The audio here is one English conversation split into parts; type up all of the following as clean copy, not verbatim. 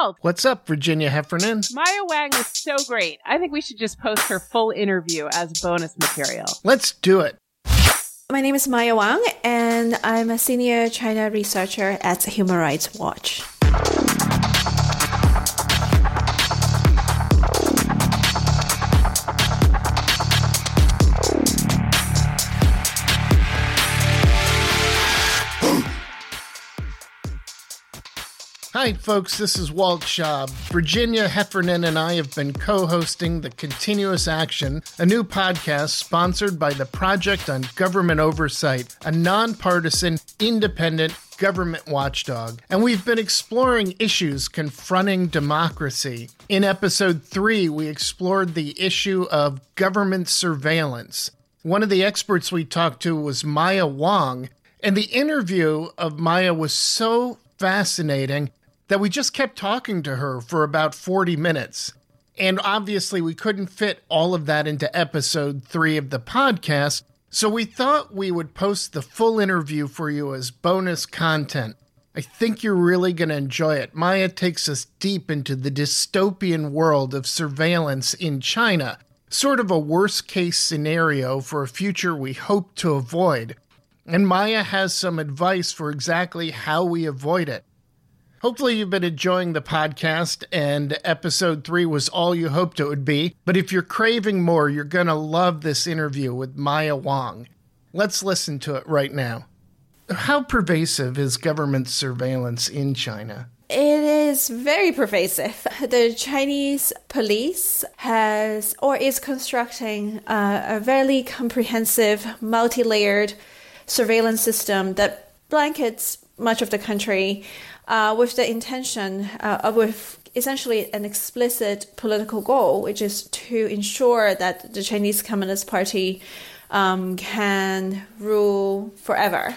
called? What's up, Virginia Heffernan? Maya Wang was so great. I think we should just post her full interview as bonus material. Let's do it. My name is Maya Wang, and I'm a senior China researcher at Human Rights Watch. Hi, folks. This is Walt Schaub. Virginia Heffernan and I have been co-hosting The Continuous Action, a new podcast sponsored by The Project on Government Oversight, a nonpartisan, independent government watchdog. And we've been exploring issues confronting democracy. In episode 3, we explored the issue of government surveillance. One of the experts we talked to was Maya Wang, and the interview of Maya was so fascinating that we just kept talking to her for about 40 minutes. And obviously we couldn't fit all of that into episode 3 of the podcast, so we thought we would post the full interview for you as bonus content. I think you're really going to enjoy it. Maya takes us deep into the dystopian world of surveillance in China, sort of a worst-case scenario for a future we hope to avoid. And Maya has some advice for exactly how we avoid it. Hopefully you've been enjoying the podcast, and episode 3 was all you hoped it would be. But if you're craving more, you're going to love this interview with Maya Wang. Let's listen to it right now. How pervasive is government surveillance in China? It is very pervasive. The Chinese police has or is constructing a very comprehensive, multi-layered surveillance system that blankets much of the country with the intention with essentially an explicit political goal, which is to ensure that the Chinese Communist Party can rule forever.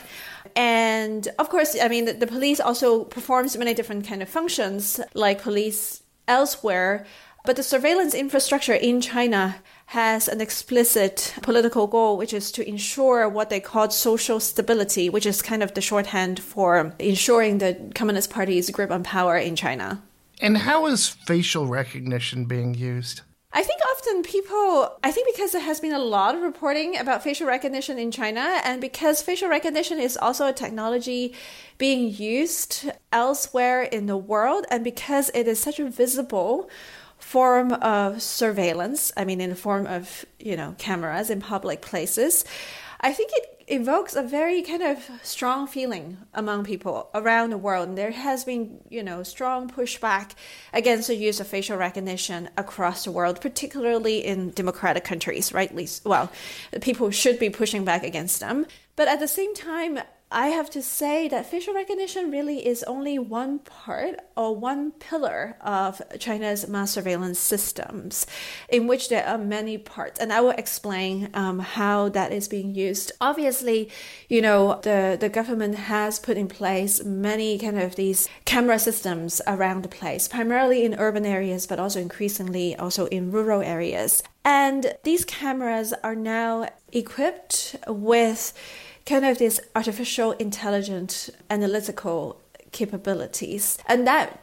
And of course, I mean, the police also performs many different kind of functions like police elsewhere. But the surveillance infrastructure in China has an explicit political goal, which is to ensure what they called social stability, which is kind of the shorthand for ensuring the Communist Party's grip on power in China. And how is facial recognition being used? I think often people, because there has been a lot of reporting about facial recognition in China, and because facial recognition is also a technology being used elsewhere in the world, and because it is such a visible form of surveillance, I mean, in the form of, you know, cameras in public places, I think it evokes a very kind of strong feeling among people around the world. And there has been, you know, strong pushback against the use of facial recognition across the world, particularly in democratic countries, right? At least, well, people should be pushing back against them. But at the same time, I have to say that facial recognition really is only one part or one pillar of China's mass surveillance systems, in which there are many parts. And I will explain how that is being used. Obviously, you know, the government has put in place many kind of these camera systems around the place, primarily in urban areas, but also increasingly also in rural areas. And these cameras are now equipped with kind of these artificial intelligent analytical capabilities. And that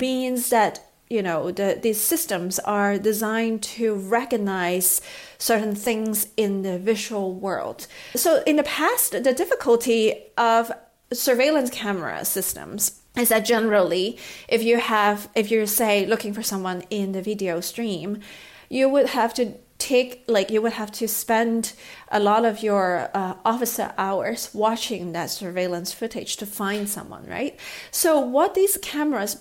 means that, you know, these systems are designed to recognize certain things in the visual world. So in the past, the difficulty of surveillance camera systems is that generally, if you're say looking for someone in the video stream, you would have to spend a lot of your officer hours watching that surveillance footage to find someone, right? So what these cameras,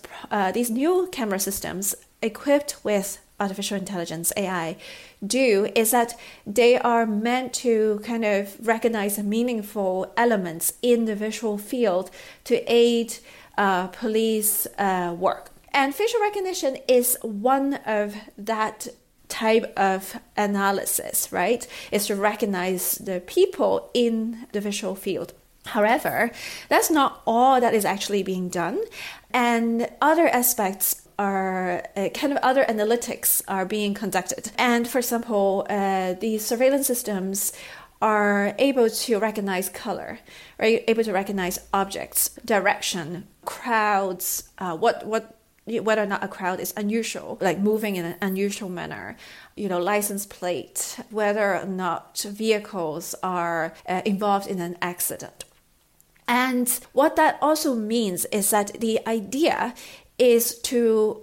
these new camera systems equipped with artificial intelligence, AI, do is that they are meant to kind of recognize meaningful elements in the visual field to aid police work. And facial recognition is one of that type of analysis, right? Is to recognize the people in the visual field. However, that's not all that is actually being done. And other aspects are other analytics are being conducted. And for example, these surveillance systems are able to recognize color, right? Able to recognize objects, direction, crowds, what whether or not a crowd is unusual, like moving in an unusual manner, you know, license plate, whether or not vehicles are involved in an accident. And what that also means is that the idea is to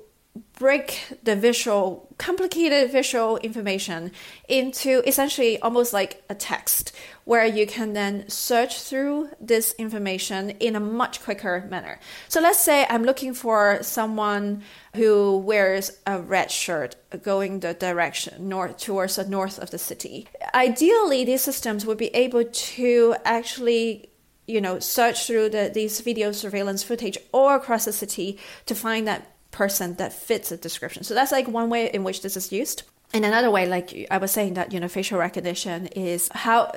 break the visual, complicated visual information into essentially almost like a text, where you can then search through this information in a much quicker manner. So let's say I'm looking for someone who wears a red shirt going the direction north towards the north of the city. Ideally, these systems would be able to actually, you know, search through these video surveillance footage all across the city to find that person that fits the description. So that's like one way in which this is used. And another way, like I was saying, that, you know, facial recognition is how,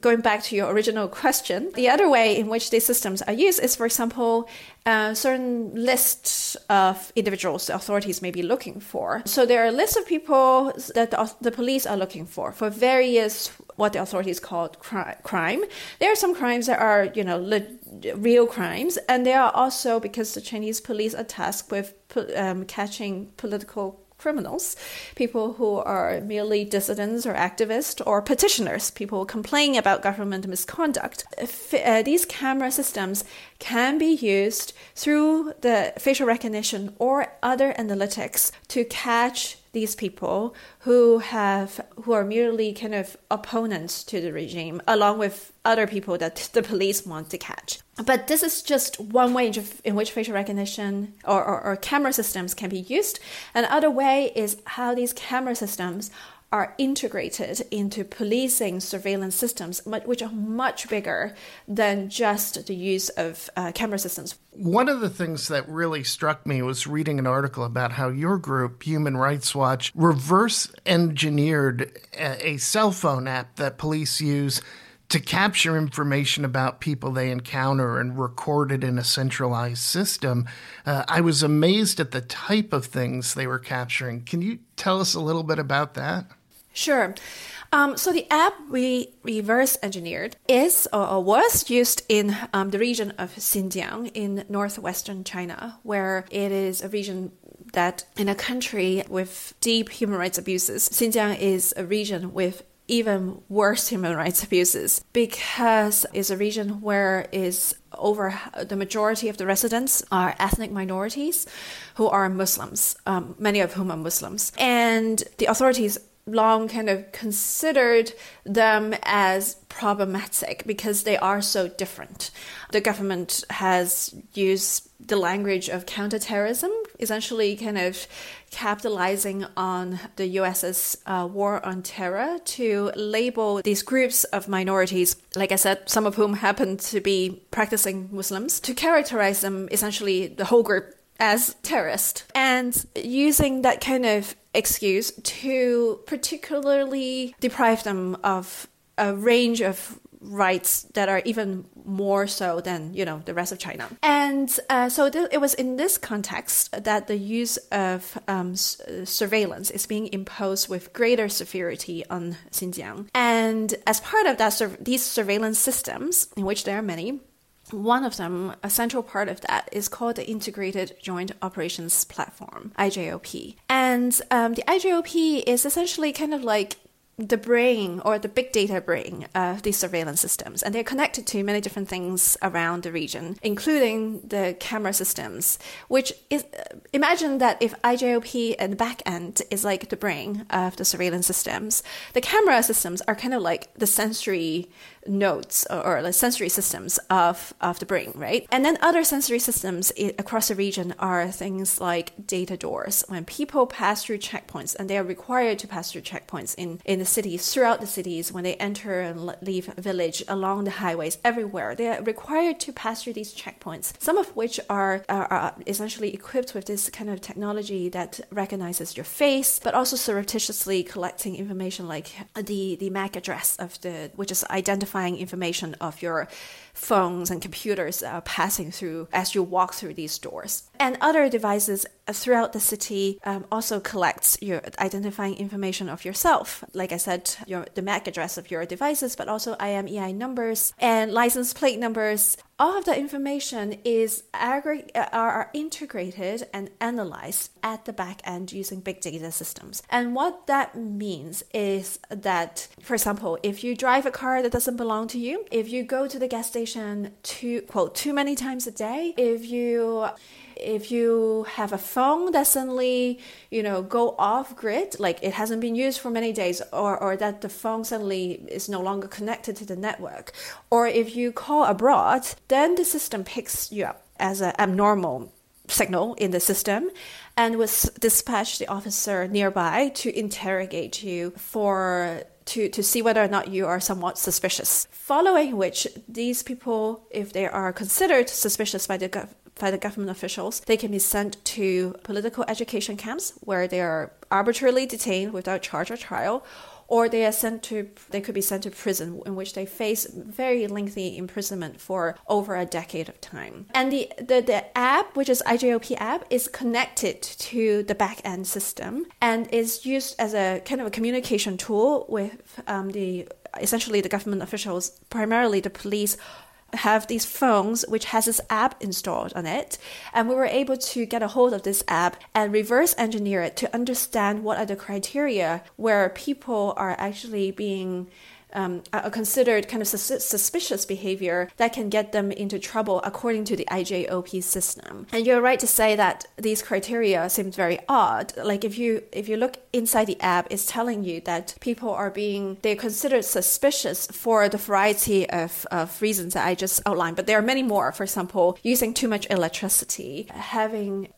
going back to your original question, the other way in which these systems are used is, for example, certain lists of individuals the authorities may be looking for. So there are lists of people that the police are looking for various, what the authorities call crime. There are some crimes that are, you know, real crimes. And there are also, because the Chinese police are tasked with catching political criminals, people who are merely dissidents or activists or petitioners, people who complain about government misconduct. These camera systems can be used through the facial recognition or other analytics to catch these people who are merely kind of opponents to the regime, along with other people that the police want to catch. But this is just one way in which facial recognition or camera systems can be used. Another way is how these camera systems are integrated into policing surveillance systems, which are much bigger than just the use of camera systems. One of the things that really struck me was reading an article about how your group, Human Rights Watch, reverse engineered a cell phone app that police use to capture information about people they encounter and record it in a centralized system. I was amazed at the type of things they were capturing. Can you tell us a little bit about that? Sure. So the app we reverse engineered is or was used in the region of Xinjiang in northwestern China, where it is a region that, in a country with deep human rights abuses, Xinjiang is a region with even worse human rights abuses, because it's a region where is over the majority of the residents are ethnic minorities who are Muslims, many of whom are Muslims. And the authorities long kind of considered them as problematic because they are so different. The government has used the language of counterterrorism, essentially kind of capitalizing on the U.S.'s war on terror to label these groups of minorities, like I said, some of whom happen to be practicing Muslims, to characterize them, essentially the whole group, as terrorist, and using that kind of excuse to particularly deprive them of a range of rights that are even more so than, you know, the rest of China. And so it was in this context that the use of surveillance is being imposed with greater severity on Xinjiang. And as part of that, these surveillance systems, in which there are many, one of them, a central part of that, is called the Integrated Joint Operations Platform, IJOP. And the IJOP is essentially kind of like the brain or the big data brain of these surveillance systems. And they're connected to many different things around the region, including the camera systems, which is, imagine that if IJOP and the back end is like the brain of the surveillance systems, the camera systems are kind of like the sensory nodes or the sensory systems of the brain, right? And then other sensory systems across the region are things like data doors. When people pass through checkpoints, and they are required to pass through checkpoints in the cities, throughout the cities, when they enter and leave a village, along the highways, everywhere, they are required to pass through these checkpoints, some of which are essentially equipped with this kind of technology that recognizes your face, but also surreptitiously collecting information like the MAC address, which is identifying information of your phones and computers passing through as you walk through these doors. And other devices throughout the city also collects your identifying information of yourself. Like I said, the MAC address of your devices, but also IMEI numbers and license plate numbers. All of the information are integrated and analyzed at the back end using big data systems. And what that means is that, for example, if you drive a car that doesn't belong to you, if you go to the gas station too many times a day, if you have a phone that suddenly, go off grid, like it hasn't been used for many days, or that the phone suddenly is no longer connected to the network, or if you call abroad, then the system picks you up as an abnormal signal in the system and will dispatch the officer nearby to interrogate you to see whether or not you are somewhat suspicious. Following which, these people, if they are considered suspicious by the government officials, they can be sent to political education camps where they are arbitrarily detained without charge or trial, or they could be sent to prison, in which they face very lengthy imprisonment for over a decade of time. And the app, which is IJOP app, is connected to the back-end system and is used as a kind of a communication tool with essentially the government officials, primarily the police, have these phones which has this app installed on it, and we were able to get a hold of this app and reverse engineer it to understand what are the criteria where people are actually being considered kind of suspicious behavior that can get them into trouble according to the IJOP system. And you're right to say that these criteria seem very odd. Like if you look inside the app, it's telling you that people they're considered suspicious for the variety of reasons that I just outlined. But there are many more. For example, using too much electricity,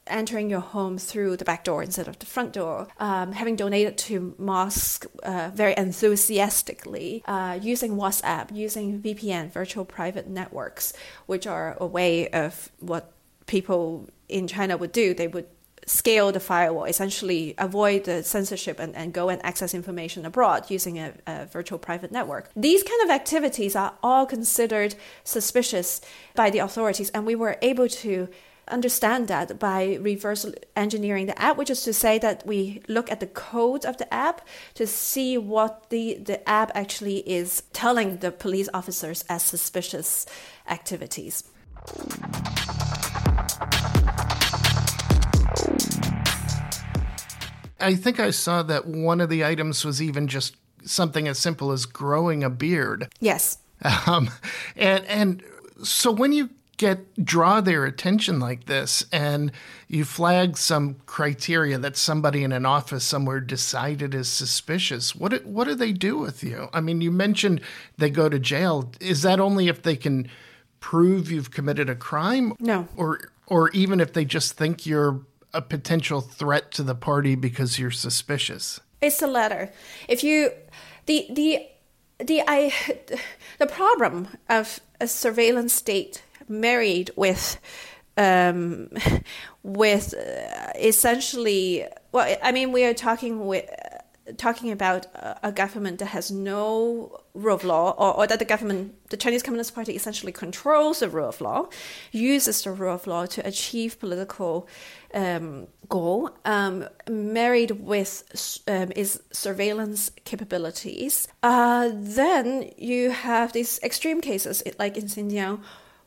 entering your home through the back door instead of the front door, having donated to mosque very enthusiastically, using WhatsApp, using VPN, virtual private networks, which are a way of what people in China would do. They would scale the firewall, essentially avoid the censorship and go and access information abroad using a virtual private network. These kind of activities are all considered suspicious by the authorities, and we were able to understand that by reverse engineering the app, which is to say that we look at the code of the app to see what the app actually is telling the police officers as suspicious activities. I think I saw that one of the items was even just something as simple as growing a beard. Yes. And so when you draw their attention like this, and you flag some criteria that somebody in an office somewhere decided is suspicious, what do they do with you? I mean, you mentioned they go to jail. Is that only if they can prove you've committed a crime? No. Or even if they just think you're a potential threat to the party because you're suspicious? It's the latter. If you the problem of a surveillance state married with essentially, well, I mean, we are talking about a government that has no rule of law, or that the Chinese Communist Party essentially controls the rule of law, uses the rule of law to achieve political goal, married with is surveillance capabilities. Then you have these extreme cases, like in Xinjiang,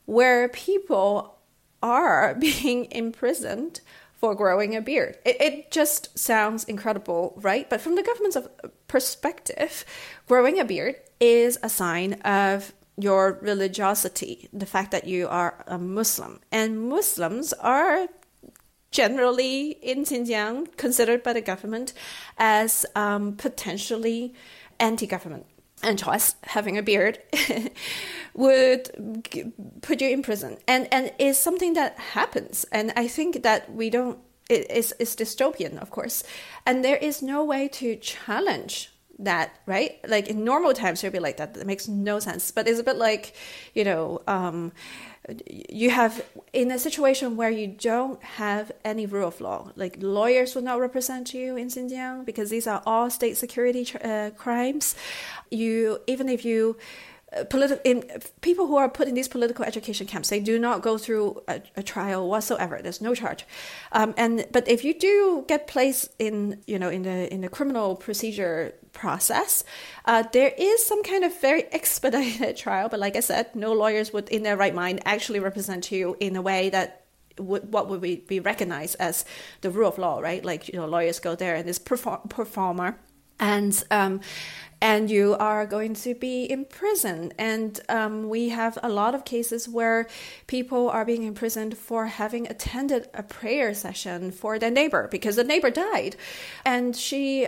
where people are being imprisoned for growing a beard. It just sounds incredible, right? But from the government's perspective, growing a beard is a sign of your religiosity, the fact that you are a Muslim. And Muslims are generally in Xinjiang considered by the government as potentially anti-government. And twice, having a beard would put you in prison. And it's something that happens. And I think that it's dystopian, of course. And there is no way to challenge that, right? Like in normal times, you'd be like, that makes no sense. But it's a bit like, you have in a situation where you don't have any rule of law, like lawyers will not represent you in Xinjiang because these are all state security crimes. You, even if you people who are put in these political education camps, they do not go through a trial whatsoever. There's no charge, but if you do get placed in the criminal procedure process, there is some kind of very expedited trial. But like I said, no lawyers would, in their right mind, actually represent you in a way that would be recognized as the rule of law, right? Like, lawyers go there and this performer. And you are going to be in prison. And we have a lot of cases where people are being imprisoned for having attended a prayer session for their neighbor because the neighbor died. And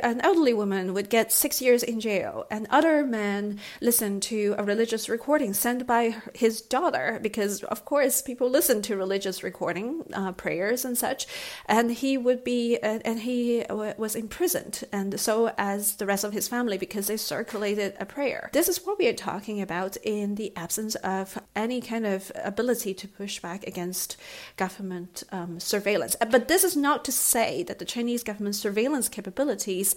an elderly woman, would get 6 years in jail. And other men listened to a religious recording sent by his daughter because, of course, people listen to religious recording, prayers and such. And he was imprisoned. And so as the rest of his family, because they circulated a prayer. This is what we are talking about in the absence of any kind of ability to push back against government surveillance. But this is not to say that the Chinese government's surveillance capabilities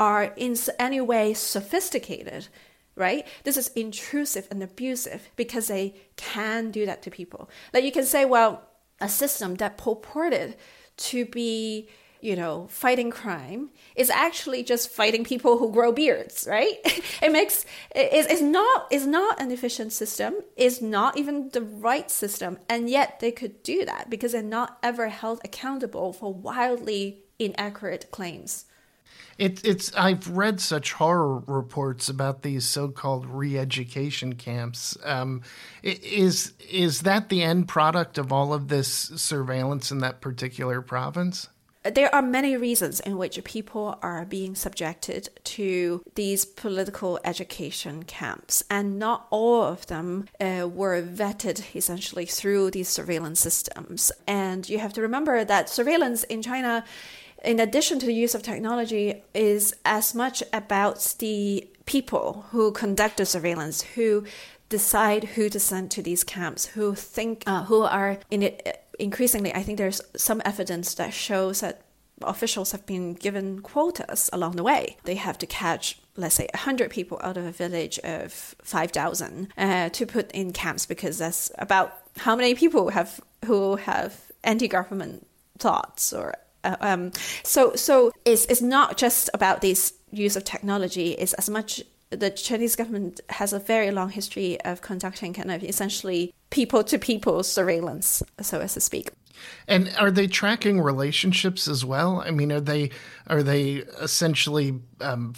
are in any way sophisticated, right? This is intrusive and abusive because they can do that to people. Like, you can say, well, a system that purported to be fighting crime is actually just fighting people who grow beards, right? It's not an efficient system, is not even the right system, and yet they could do that because they're not ever held accountable for wildly inaccurate claims. I've read such horror reports about these so-called re-education camps. Is that the end product of all of this surveillance in that particular province? There are many reasons in which people are being subjected to these political education camps, and not all of them were vetted essentially through these surveillance systems. And you have to remember that surveillance in China, in addition to the use of technology, is as much about the people who conduct the surveillance, who decide who to send to these camps, who think, who are in it. Increasingly, I think there's some evidence that shows that officials have been given quotas along the way. They have to catch, let's say, 100 people out of a village of 5,000 to put in camps, because that's about how many people who have anti-government thoughts. Or so it's not just about this use of technology. It's as much the Chinese government has a very long history of conducting kind of essentially people-to-people surveillance, so as to speak. And are they tracking relationships as well? I mean, are they essentially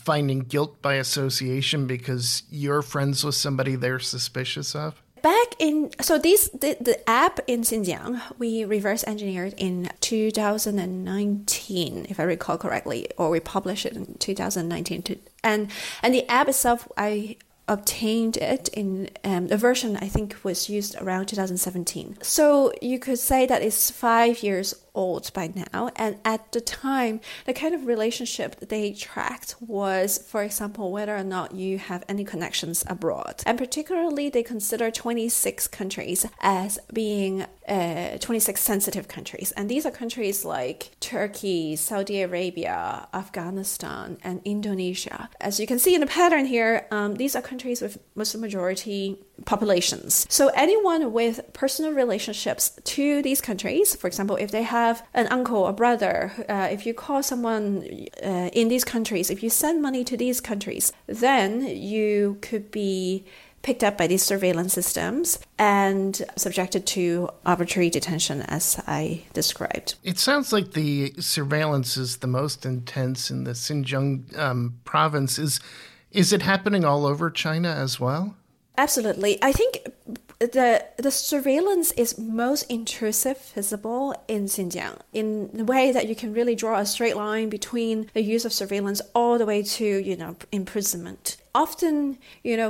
finding guilt by association because you're friends with somebody they're suspicious of? The app in Xinjiang, we reverse engineered in 2019, if I recall correctly, or we published it in 2019. And the app itself, I obtained it in the version I think was used around 2017. So you could say that it's 5 years old by now. And at the time, the kind of relationship they tracked was, for example, whether or not you have any connections abroad. And particularly, they consider 26 countries as being 26 sensitive countries. And these are countries like Turkey, Saudi Arabia, Afghanistan, and Indonesia. As you can see in the pattern here, these are countries with Muslim majority populations. So anyone with personal relationships to these countries, for example, if they have an uncle, a brother, if you call someone in these countries, if you send money to these countries, then you could be picked up by these surveillance systems and subjected to arbitrary detention, as I described. It sounds like the surveillance is the most intense in the Xinjiang province. Is it happening all over China as well? Absolutely. I think the surveillance is most intrusive, visible in Xinjiang, in the way that you can really draw a straight line between the use of surveillance all the way to, imprisonment. Often,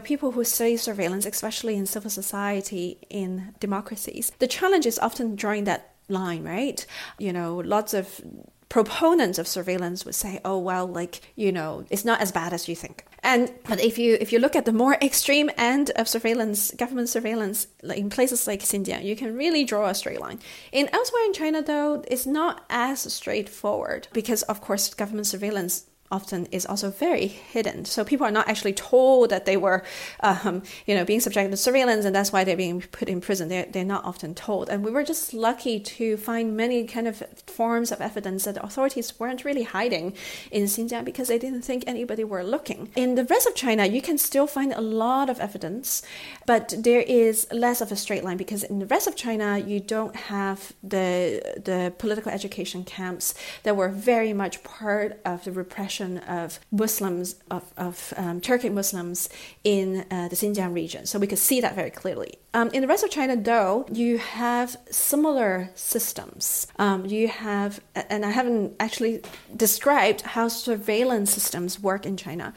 people who study surveillance, especially in civil society, in democracies, the challenge is often drawing that line, right? Lots of proponents of surveillance would say, oh, well, it's not as bad as you think. But if you look at the more extreme end of surveillance, government surveillance, in places like Xinjiang, you can really draw a straight line. Elsewhere in China, though, it's not as straightforward because, of course, government surveillance often is also very hidden. So people are not actually told that they were, being subjected to surveillance, and that's why they're being put in prison. They're not often told. And we were just lucky to find many kind of forms of evidence that the authorities weren't really hiding in Xinjiang because they didn't think anybody were looking. In the rest of China, you can still find a lot of evidence, but there is less of a straight line because in the rest of China, you don't have the political education camps that were very much part of the repression of Muslims, of Turkic Muslims in the Xinjiang region. So we could see that very clearly. In the rest of China, though, you have similar systems. And I haven't actually described how surveillance systems work in China.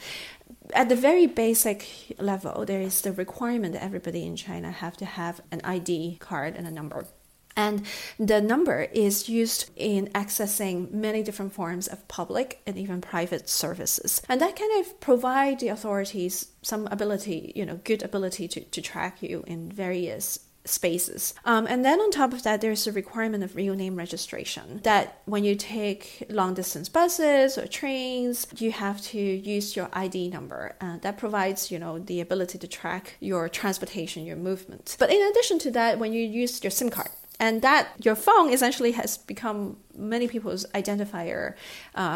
At the very basic level, there is the requirement that everybody in China have to have an ID card and a number. And the number is used in accessing many different forms of public and even private services. And that kind of provides the authorities some ability, good ability to track you in various spaces. And then on top of that, there's a requirement of real name registration that when you take long distance buses or trains, you have to use your ID number. That provides, the ability to track your transportation, your movement. But in addition to that, when you use your SIM card, and that your phone essentially has become many people's identifier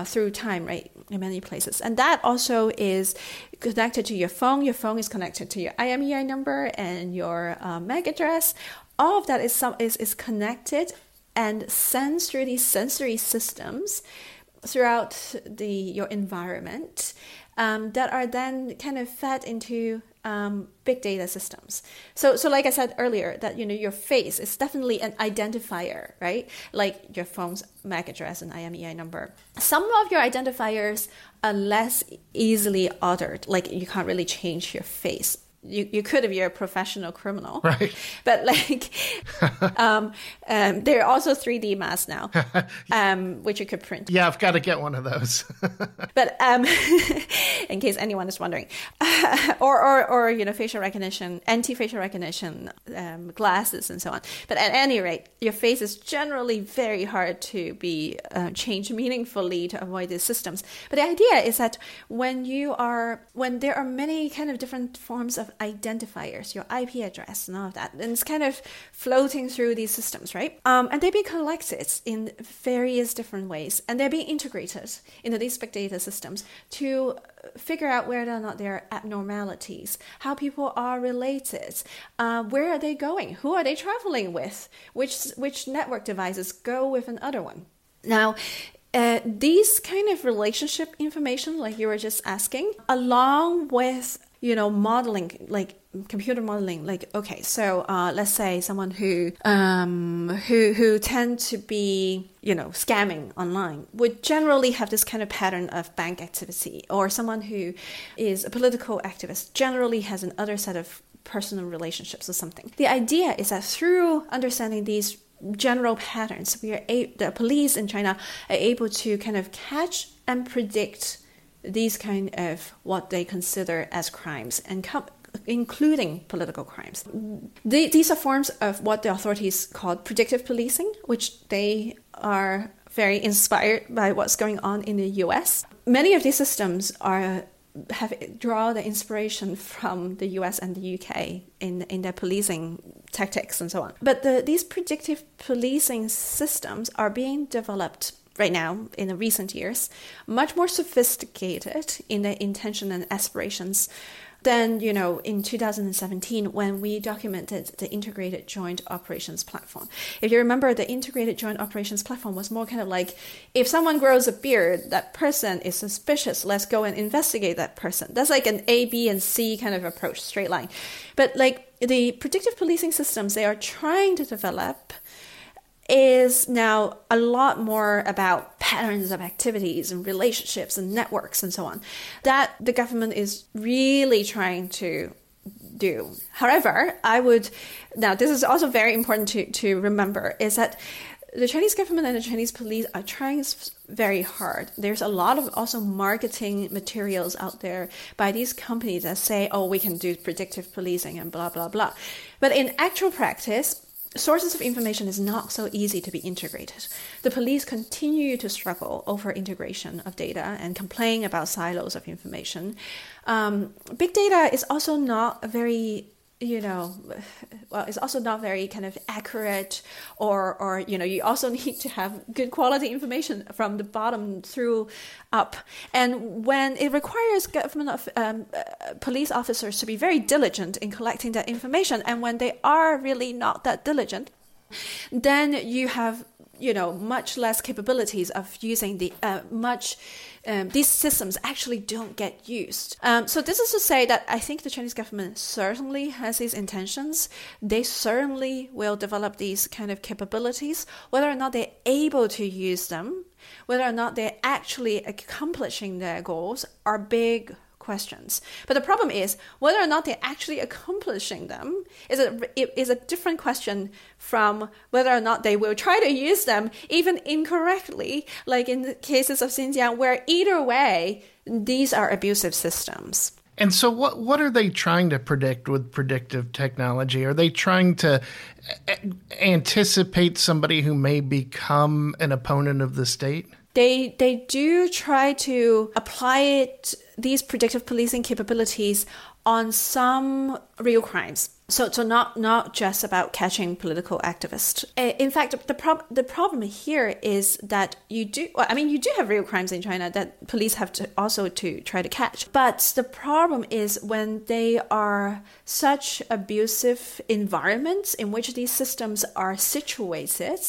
through time, right, in many places. And that also is connected to your phone. Your phone is connected to your IMEI number and your MAC address. All of that is connected and sends through these sensory systems throughout your environment that are then kind of fed into big data systems. So like I said earlier, that your face is definitely an identifier, right? Like your phone's MAC address and IMEI number. Some of your identifiers are less easily altered. Like you can't really change your face. You could if you're a professional criminal, right? But there are also 3D masks now, which you could print. Yeah, I've got to get one of those. But in case anyone is wondering, or facial recognition, anti-facial recognition, glasses, and so on. But at any rate, your face is generally very hard to be changed meaningfully to avoid these systems. But the idea is that when there are many kind of different forms of identifiers, your IP address and all of that. And it's kind of floating through these systems, right? And they be collected in various different ways. And they're being integrated into these big data systems to figure out whether or not there are abnormalities, how people are related, where are they going, who are they traveling with, which network devices go with another one. Now, these kind of relationship information, like you were just asking, along with modeling, like computer modeling, like, okay, so let's say someone who tend to be, scamming online would generally have this kind of pattern of bank activity, or someone who is a political activist generally has another set of personal relationships or something. The idea is that through understanding these general patterns, the police in China are able to kind of catch and predict these kind of what they consider as crimes, and including political crimes. These are forms of what the authorities call predictive policing, which they are very inspired by what's going on in the US. Many of these systems draw the inspiration from the US and the UK in their policing tactics and so on. But these predictive policing systems are being developed right now, in the recent years, much more sophisticated in their intention and aspirations than, in 2017 when we documented the Integrated Joint Operations Platform. If you remember, the Integrated Joint Operations Platform was more kind of like, if someone grows a beard, that person is suspicious, let's go and investigate that person. That's like an A, B, and C kind of approach, straight line. But like the predictive policing systems they are trying to develop is now a lot more about patterns of activities and relationships and networks and so on, that the government is really trying to do. However, now this is also very important to remember, is that the Chinese government and the Chinese police are trying very hard. There's a lot of also marketing materials out there by these companies that say, oh, we can do predictive policing and blah, blah, blah. But in actual practice, sources of information is not so easy to be integrated. The police continue to struggle over integration of data and complain about silos of information. Big data is also not very, it's also not very kind of accurate, or you also need to have good quality information from the bottom through up. And when it requires government of police officers to be very diligent in collecting that information, and when they are really not that diligent, then you have much less capabilities of using the these systems actually don't get used. So this is to say that I think the Chinese government certainly has these intentions. They certainly will develop these kind of capabilities. Whether or not they're able to use them, whether or not they're actually accomplishing their goals are big questions. But the problem is whether or not they're actually accomplishing them is a different question from whether or not they will try to use them, even incorrectly, like in the cases of Xinjiang, where either way, these are abusive systems. And so what are they trying to predict with predictive technology? Are they trying to anticipate somebody who may become an opponent of the state? They do try to apply these predictive policing capabilities on some real crimes. So not just about catching political activists. In fact, the problem here is that you do have real crimes in China that police have to also to try to catch. But the problem is when they are such abusive environments in which these systems are situated,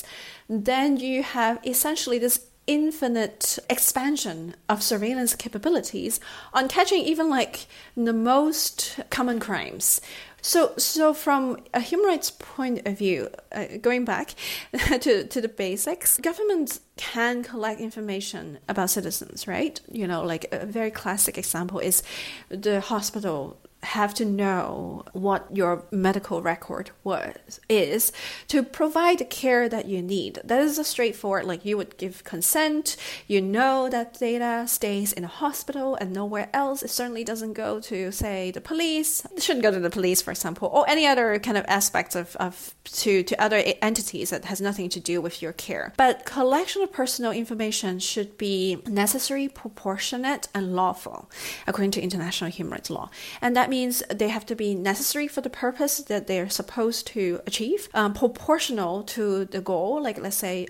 then you have essentially this infinite expansion of surveillance capabilities on catching even like the most common crimes. So from a human rights point of view, going back to the basics, governments can collect information about citizens, right? Like a very classic example is the hospital have to know what your medical record is to provide the care that you need. That is a straightforward, like you would give consent, that data stays in a hospital and nowhere else. It certainly doesn't go to, say, the police. It shouldn't go to the police, for example, or any other kind of aspects to other entities that has nothing to do with your care. But collection of personal information should be necessary, proportionate, and lawful, according to international human rights law. And that means they have to be necessary for the purpose that they're supposed to achieve, proportional to the goal, like let's say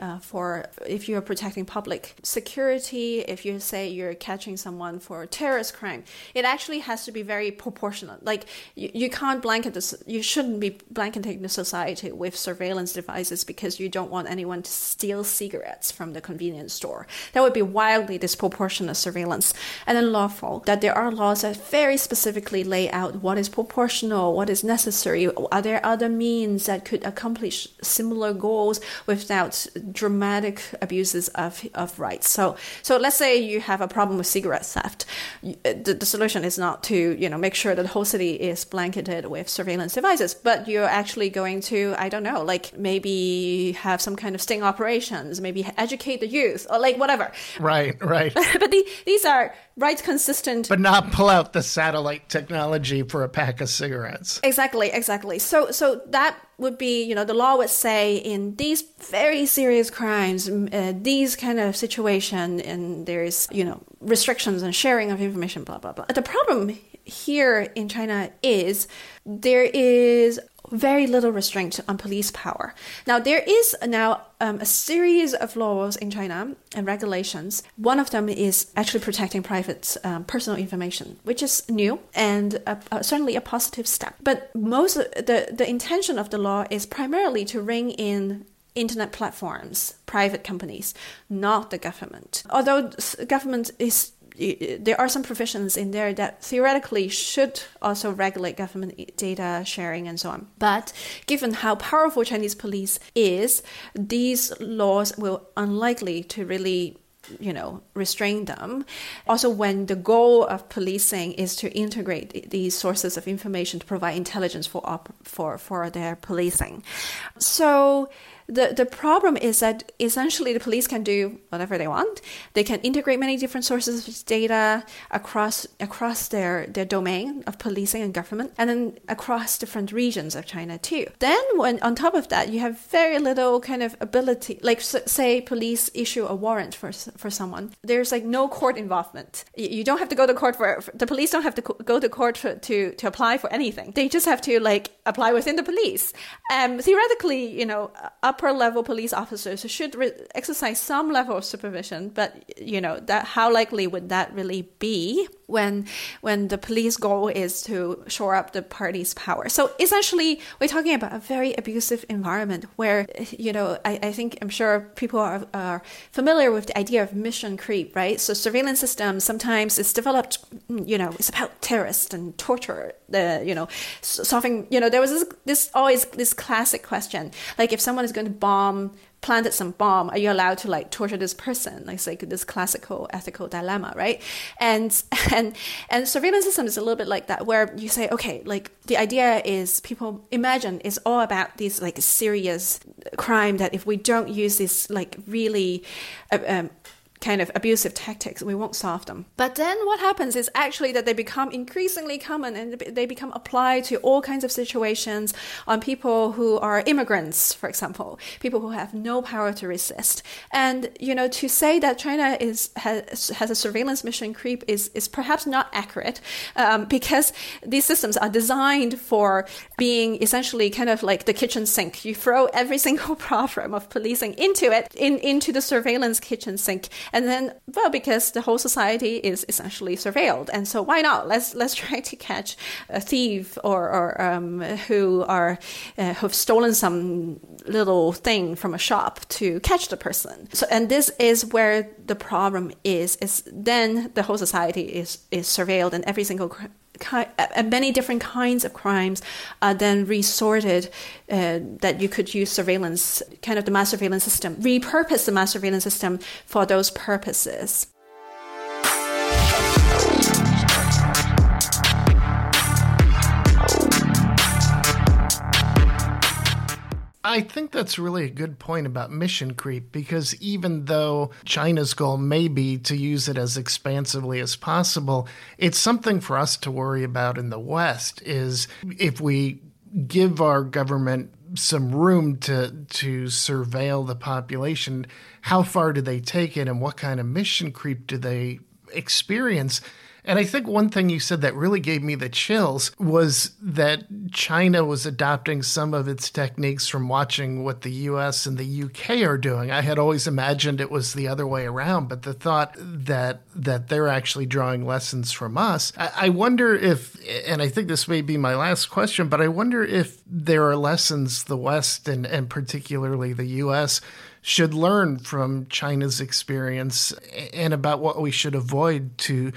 if you're protecting public security, if you say you're catching someone for a terrorist crime, it actually has to be very proportional. Like you shouldn't be blanketing the society with surveillance devices because you don't want anyone to steal cigarettes from the convenience store. That would be wildly disproportionate surveillance. And then lawful, that there are laws that very specifically lay out what is proportional, what is necessary. Are there other means that could accomplish similar goals without dramatic abuses of rights? So let's say you have a problem with cigarette theft. The solution is not to make sure that the whole city is blanketed with surveillance devices, but you're actually going to maybe have some kind of sting operations, maybe educate the youth, or like whatever. Right. But these are rights consistent, but not pull out the satellite technology for a pack of cigarettes. Exactly. So that would be, the law would say in these very serious crimes, these kind of situation, and there is, restrictions on sharing of information, blah, blah, blah. The problem here in China is there is very little restraint on police power. Now, there is a series of laws in China and regulations. One of them is actually protecting private personal information, which is new and certainly a positive step. But most of the intention of the law is primarily to rein in internet platforms, private companies, not the government. Although government is there are some provisions in there that theoretically should also regulate government data sharing and so on. But given how powerful Chinese police is, these laws will unlikely to really restrain them. Also, when the goal of policing is to integrate these sources of information to provide intelligence for their policing. So The problem is that essentially the police can do whatever they want. They can integrate many different sources of data across their domain of policing and government, and then across different regions of China too. Then when on top of that, you have very little kind of ability, like say police issue a warrant for someone. There's like no court involvement. You don't have to go to court the police don't have to go to court to apply for anything. They just have to like apply within the police. Theoretically, you know, upper-level police officers should exercise some level of supervision, but you know that how likely would that really be when the police goal is to shore up the party's power? So essentially, we're talking about a very abusive environment where, you know, I think I'm sure people are familiar with the idea of mission creep, right? So surveillance systems, sometimes it's developed, you know, it's about terrorists and torture, you know, solving, you know, there was this classic question, like if someone is going to planted some bomb, are you allowed to like torture this person? It's like this classical ethical dilemma, right? And surveillance system is a little bit like that, where you say, okay, like the idea is people imagine is all about these like serious crime that if we don't use this like really kind of abusive tactics, we won't solve them. But then what happens is actually that they become increasingly common and they become applied to all kinds of situations on people who are immigrants, for example, people who have no power to resist. And, you know, to say that China has a surveillance mission creep is perhaps not accurate, because these systems are designed for being essentially kind of like the kitchen sink. You throw every single problem of policing into it, into the surveillance kitchen sink. And then, well, because the whole society is essentially surveilled, and so why not? Let's try to catch a thief or who've stolen some little thing from a shop to catch the person. So, and this is where the problem is then the whole society is surveilled, and every single many different kinds of crimes are then resorted that you could use surveillance, kind of the mass surveillance system, repurpose the mass surveillance system for those purposes. I think that's really a good point about mission creep, because even though China's goal may be to use it as expansively as possible, it's something for us to worry about in the West is if we give our government some room to surveil the population, how far do they take it and what kind of mission creep do they experience? And I think one thing you said that really gave me the chills was that China was adopting some of its techniques from watching what the US and the UK are doing. I had always imagined it was the other way around, but the thought that they're actually drawing lessons from us. I wonder if, and I think this may be my last question, but I wonder if there are lessons the West and particularly the US should learn from China's experience and about what we should avoid to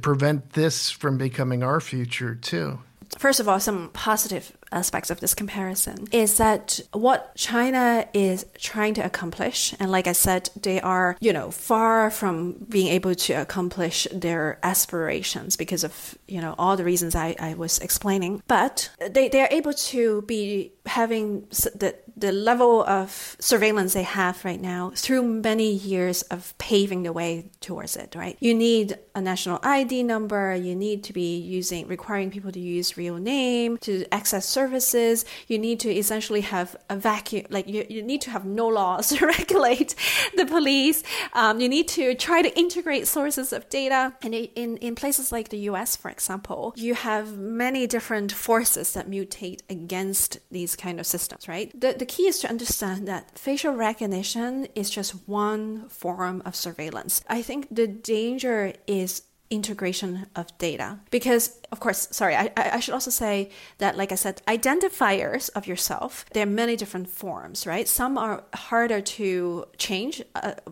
prevent this from becoming our future too. First of all, some positive aspects of this comparison is that what China is trying to accomplish, and like I said, they are, you know, far from being able to accomplish their aspirations because of, you know, all the reasons I was explaining, but they are able to be having the level of surveillance they have right now through many years of paving the way towards it, right? You need a national ID number, you need to be requiring people to use real name, to access services, you need to essentially have a vacuum, like you need to have no laws to regulate the police. You need to try to integrate sources of data. And in places like the US, for example, you have many different forces that mutate against these kind of systems, right? The key is to understand that facial recognition is just one form of surveillance. I think the danger is integration of data. Because, of course, I should also say that, like I said, identifiers of yourself, there are many different forms, right? Some are harder to change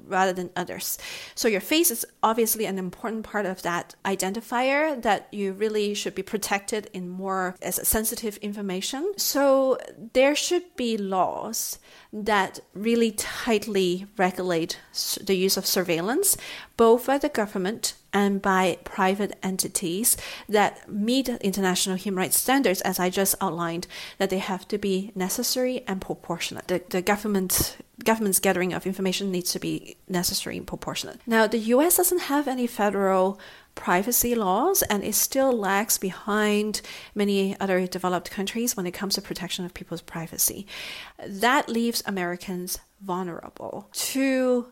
rather than others. So your face is obviously an important part of that identifier that you really should be protected in more as sensitive information. So there should be laws that really tightly regulate the use of surveillance, both by the government and by private entities that meet international human rights standards, as I just outlined, that they have to be necessary and proportionate. The government's gathering of information needs to be necessary and proportionate. Now, the U.S. doesn't have any federal privacy laws, and it still lags behind many other developed countries when it comes to protection of people's privacy. That leaves Americans vulnerable to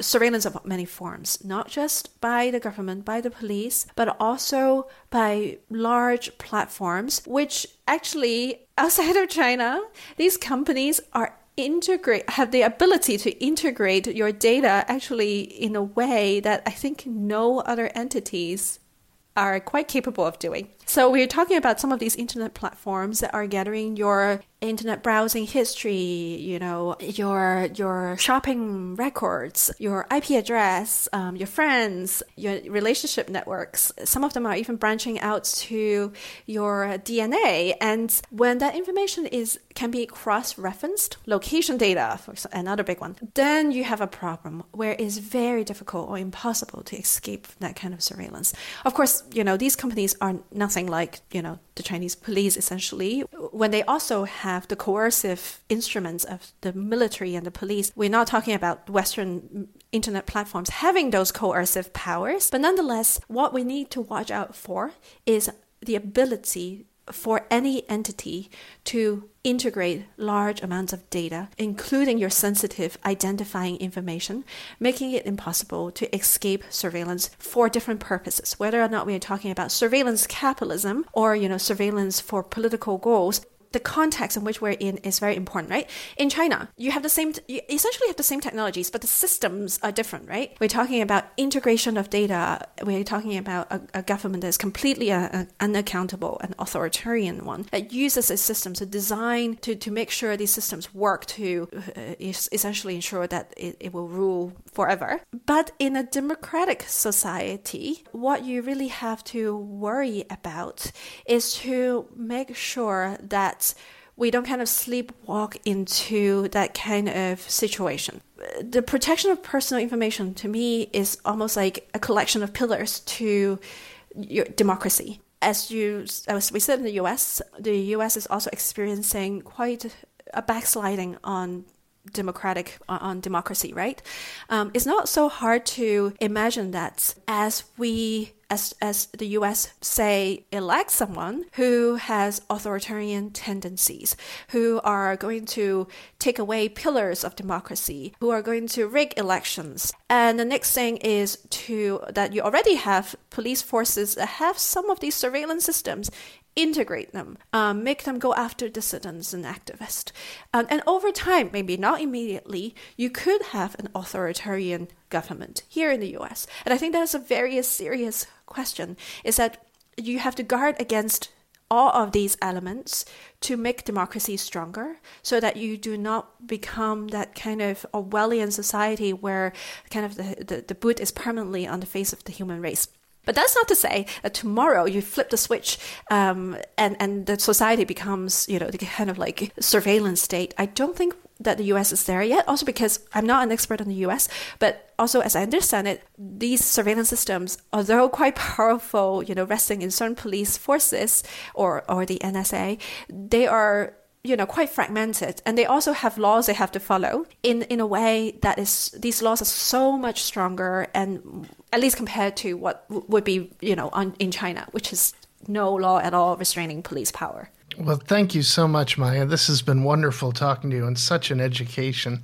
surveillance of many forms, not just by the government, by the police, but also by large platforms, which actually, outside of China, these companies are have the ability to integrate your data actually in a way that I think no other entities are quite capable of doing. So we're talking about some of these internet platforms that are gathering your internet browsing history, your shopping records, your IP address, your friends, your relationship networks. Some of them are even branching out to your DNA. And when that information can be cross-referenced, location data, for another big one, then you have a problem where it's very difficult or impossible to escape that kind of surveillance. Of course, these companies are nothing like, the Chinese police, essentially, when they also have the coercive instruments of the military and the police. We're not talking about Western internet platforms having those coercive powers. But nonetheless, what we need to watch out for is the ability for any entity to integrate large amounts of data, including your sensitive identifying information, making it impossible to escape surveillance for different purposes, whether or not we are talking about surveillance capitalism or, surveillance for political goals. The context in which we're in is very important, right? In China, you essentially have the same technologies, but the systems are different, right? We're talking about integration of data. We're talking about a government that is completely unaccountable and authoritarian one that uses its systems to design, to make sure these systems work to essentially ensure that it will rule forever. But in a democratic society, what you really have to worry about is to make sure that we don't kind of sleepwalk into that kind of situation. The protection of personal information, to me, is almost like a collection of pillars to your democracy. As we said in the U.S. is also experiencing quite a backsliding on democracy, right? It's not so hard to imagine that as the U.S., say, elects someone who has authoritarian tendencies, who are going to take away pillars of democracy, who are going to rig elections. And the next thing is that you already have police forces that have some of these surveillance systems, integrate them, make them go after dissidents and activists. And over time, maybe not immediately, you could have an authoritarian government here in the US. And I think that's a very serious question, is that you have to guard against all of these elements to make democracy stronger so that you do not become that kind of Orwellian society where kind of the boot is permanently on the face of the human race. But that's not to say that tomorrow you flip the switch and the society becomes, the kind of like surveillance state. I don't think that the U.S. is there yet, also because I'm not an expert on the U.S., but also as I understand it, these surveillance systems, although quite powerful, resting in certain police forces or the NSA, they are quite fragmented. And they also have laws they have to follow in a way that is, these laws are so much stronger, and at least compared to what would be, in China, which is no law at all restraining police power. Well, thank you so much, Maya. This has been wonderful talking to you and such an education.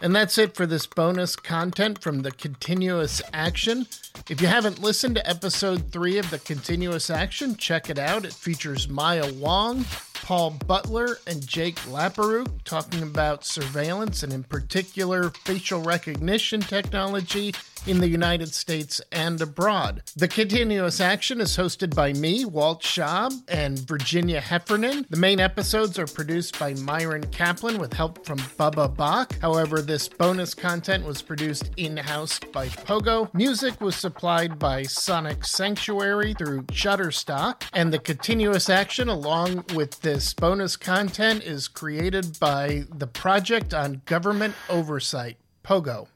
And that's it for this bonus content from The Continuous Action. If you haven't listened to episode 3 of The Continuous Action, check it out. It features Maya Wang, Paul Butler, and Jake Laparouk talking about surveillance and in particular facial recognition technology in the United States and abroad. The Continuous Action is hosted by me, Walt Schaub, and Virginia Heffernan. The main episodes are produced by Myron Kaplan with help from Bubba Bach. However, this bonus content was produced in-house by Pogo. Music was supplied by Sonic Sanctuary through Shutterstock. And The Continuous Action, along with This bonus content is created by The Project on Government Oversight, Pogo.